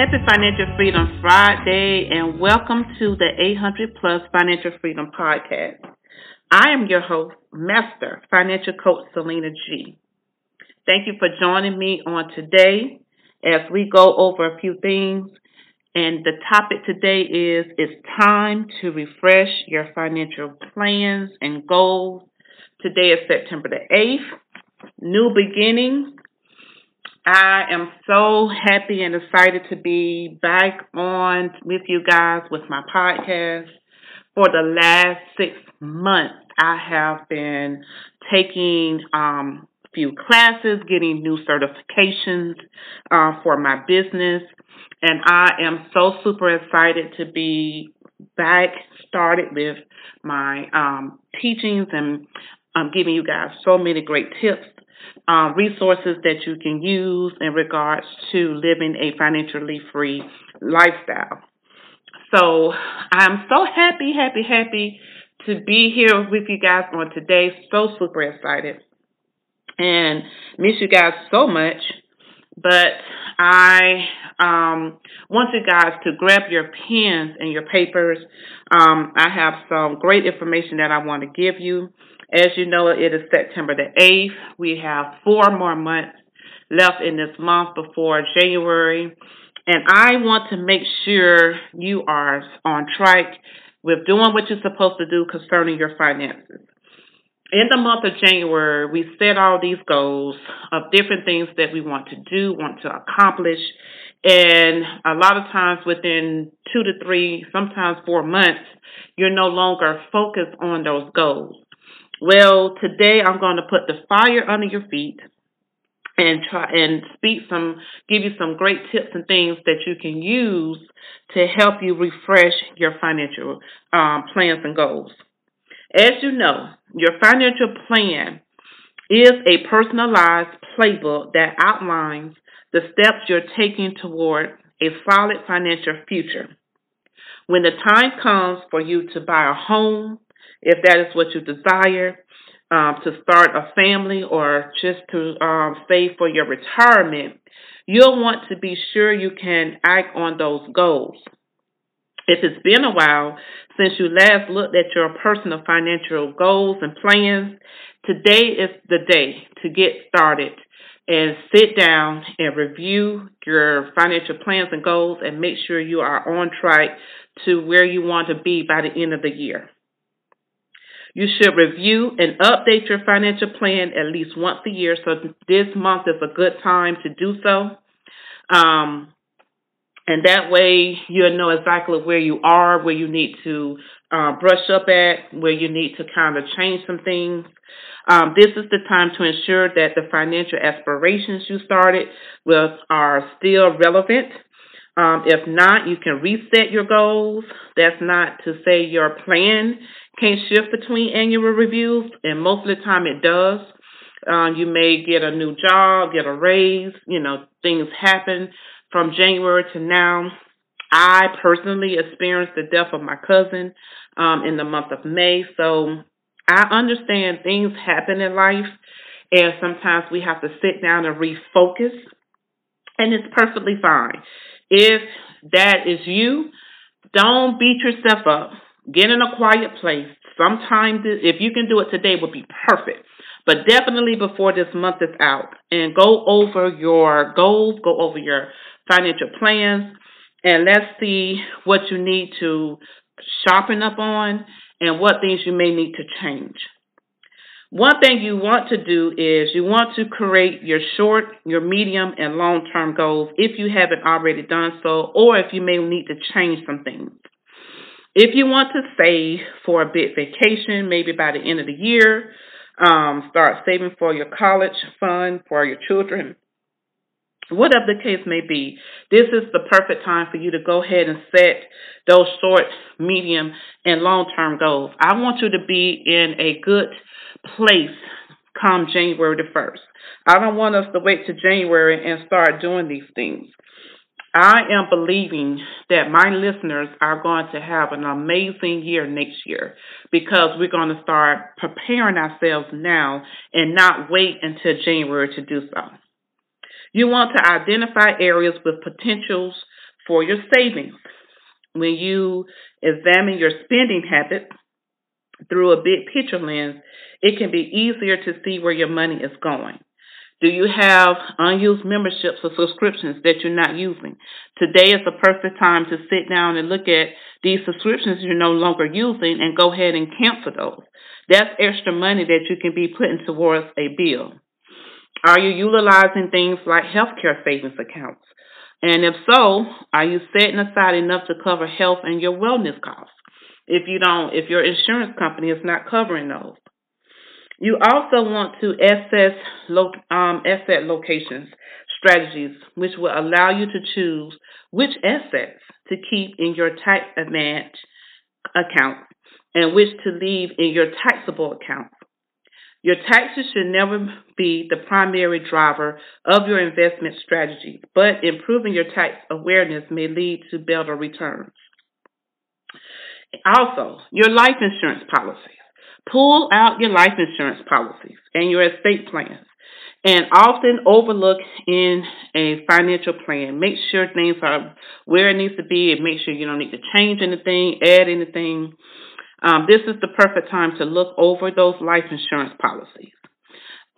Happy Financial Freedom Friday, and welcome to the 800+ Financial Freedom Podcast. I am your host, Master Financial Coach Selena G. Thank you for joining me on today as we go over a few things. And the topic today is, it's time to refresh your financial plans and goals. Today is September the 8th, new beginnings. I am so happy and excited to be back on with you guys with my podcast. For the last 6 months, I have been taking a few classes, getting new certifications for my business, and I am so super excited to be back, started with my teachings, and I'm giving you guys so many great tips. Resources that you can use in regards to living a financially free lifestyle. So I'm so happy to be here with you guys on today. So super excited and miss you guys so much. But I want you guys to grab your pens and your papers. I have some great information that I want to give you. As you know, it is September the 8th. We have 4 more months left in this month before January. And I want to make sure you are on track with doing what you're supposed to do concerning your finances. In the month of January, we set all these goals of different things that we want to do, want to accomplish. And a lot of times within 2 to 3, sometimes 4 months, you're no longer focused on those goals. Well, today I'm going to put the fire under your feet and give you some great tips and things that you can use to help you refresh your financial plans and goals. As you know, your financial plan is a personalized playbook that outlines the steps you're taking toward a solid financial future. When the time comes for you to buy a home, if that is what you desire, to start a family or just to save for your retirement, you'll want to be sure you can act on those goals. If it's been a while since you last looked at your personal financial goals and plans, today is the day to get started and sit down and review your financial plans and goals and make sure you are on track to where you want to be by the end of the year. You should review and update your financial plan at least once a year, so this month is a good time to do so. And that way you'll know exactly where you are, where you need to brush up at, where you need to kind of change some things. This is the time to ensure that the financial aspirations you started with are still relevant. If not, you can reset your goals. That's not to say your plan can't shift between annual reviews, and most of the time it does. You may get a new job, get a raise, things happen from January to now. I personally experienced the death of my cousin in the month of May, so I understand things happen in life, and sometimes we have to sit down and refocus, and it's perfectly fine. If that is you, don't beat yourself up. Get in a quiet place. Sometimes, if you can do it today, would be perfect. But definitely before this month is out, and go over your goals, go over your financial plans, and let's see what you need to sharpen up on and what things you may need to change. One thing you want to do is you want to create your short, your medium, and long-term goals if you haven't already done so, or if you may need to change some things. If you want to save for a big vacation, maybe by the end of the year, Start saving for your college fund for your children. Whatever the case may be, this is the perfect time for you to go ahead and set those short, medium, and long-term goals. I want you to be in a good place come January the 1st. I don't want us to wait to January and start doing these things. I am believing that my listeners are going to have an amazing year next year because we're going to start preparing ourselves now and not wait until January to do so. You want to identify areas with potentials for your savings. When you examine your spending habits through a big picture lens, it can be easier to see where your money is going. Do you have unused memberships or subscriptions that you're not using? Today is the perfect time to sit down and look at these subscriptions you're no longer using and go ahead and cancel those. That's extra money that you can be putting towards a bill. Are you utilizing things like healthcare savings accounts? And if so, are you setting aside enough to cover health and your wellness costs? If your insurance company is not covering those. You also want to assess asset locations strategies, which will allow you to choose which assets to keep in your tax advantage account and which to leave in your taxable account. Your taxes should never be the primary driver of your investment strategy, but improving your tax awareness may lead to better returns. Also, your life insurance policies. Pull out your life insurance policies and your estate plans, and often overlook in a financial plan. Make sure things are where it needs to be, and make sure you don't need to change anything, add anything. This is the perfect time to look over those life insurance policies.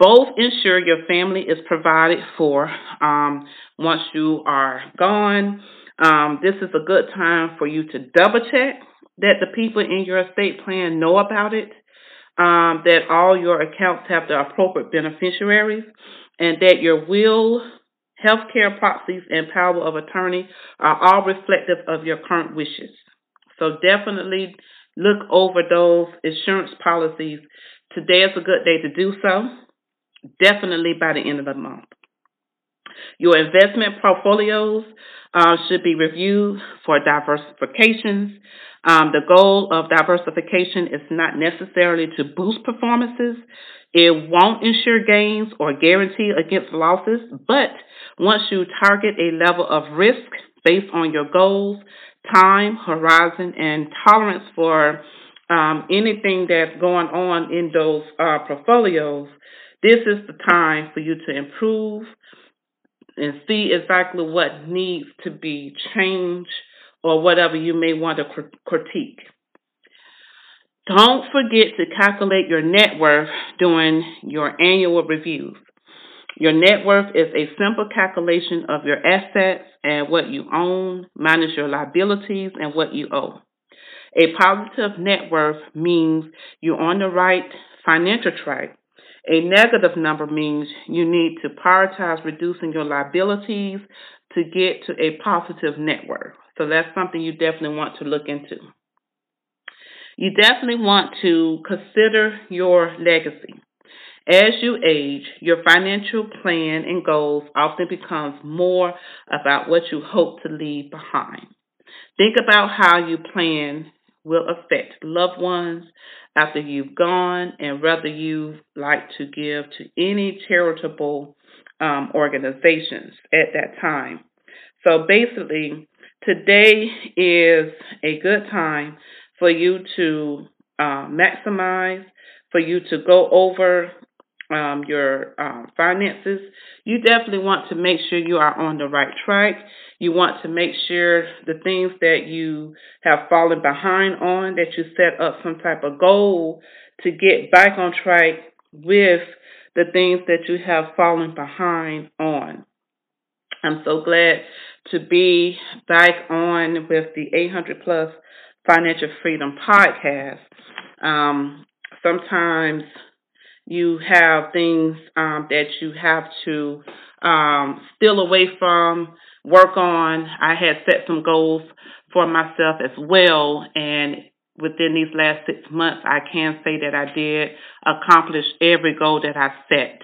Both ensure your family is provided for once you are gone. This is a good time for you to double check that the people in your estate plan know about it, that all your accounts have the appropriate beneficiaries, and that your will, healthcare proxies, and power of attorney are all reflective of your current wishes. So definitely look over those insurance policies. Today is a good day to do so, definitely by the end of the month. Your investment portfolios should be reviewed for diversifications. The goal of diversification is not necessarily to boost performances. It won't ensure gains or guarantee against losses, but once you target a level of risk based on your goals, time, horizon, and tolerance for anything that's going on in those portfolios, this is the time for you to improve and see exactly what needs to be changed or whatever you may want to critique. Don't forget to calculate your net worth during your annual reviews. Your net worth is a simple calculation of your assets and what you own minus your liabilities and what you owe. A positive net worth means you're on the right financial track. A negative number means you need to prioritize reducing your liabilities to get to a positive net worth. So that's something you definitely want to look into. You definitely want to consider your legacy. As you age, your financial plan and goals often becomes more about what you hope to leave behind. Think about how you plan will affect loved ones after you've gone, and whether you like to give to any charitable organizations at that time. So basically, today is a good time for you to maximize, for you to go over your finances. You definitely want to make sure you are on the right track. You want to make sure the things that you have fallen behind on, that you set up some type of goal to get back on track with the things that you have fallen behind on. I'm so glad to be back on with the 800+ Financial Freedom Podcast. Sometimes you have things that you have to steal away from, work on. I had set some goals for myself as well, and within these last 6 months, I can say that I did accomplish every goal that I set.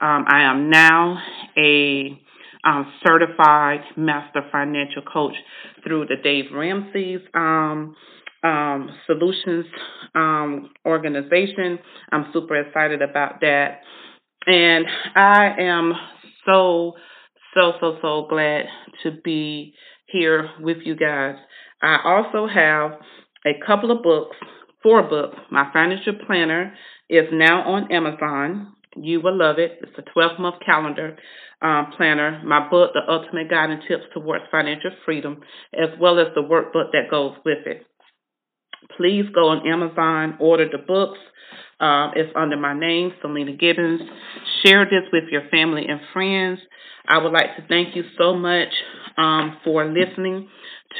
I am now a certified master financial coach through the Dave Ramsey's solutions organization. I'm super excited about that. And I am so glad to be here with you guys. I also have a couple of books, 4 books. My Financial Planner is now on Amazon. You will love it. It's a 12-month calendar planner. My book, The Ultimate Guide and Tips Towards Financial Freedom, as well as the workbook that goes with it. Please go on Amazon, order the books. It's under my name, Selena Gibbons. Share this with your family and friends. I would like to thank you so much for listening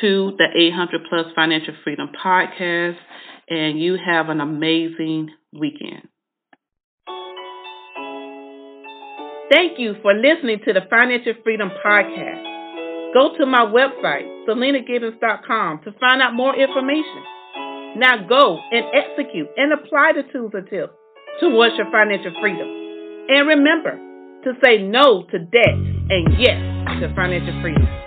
to the 800+ Financial Freedom Podcast, and you have an amazing weekend. Thank you for listening to the Financial Freedom Podcast. Go to my website, selenagibbons.com, to find out more information. Now go and execute and apply the tools and tips towards your financial freedom. And remember to say no to debt and yes to financial freedom.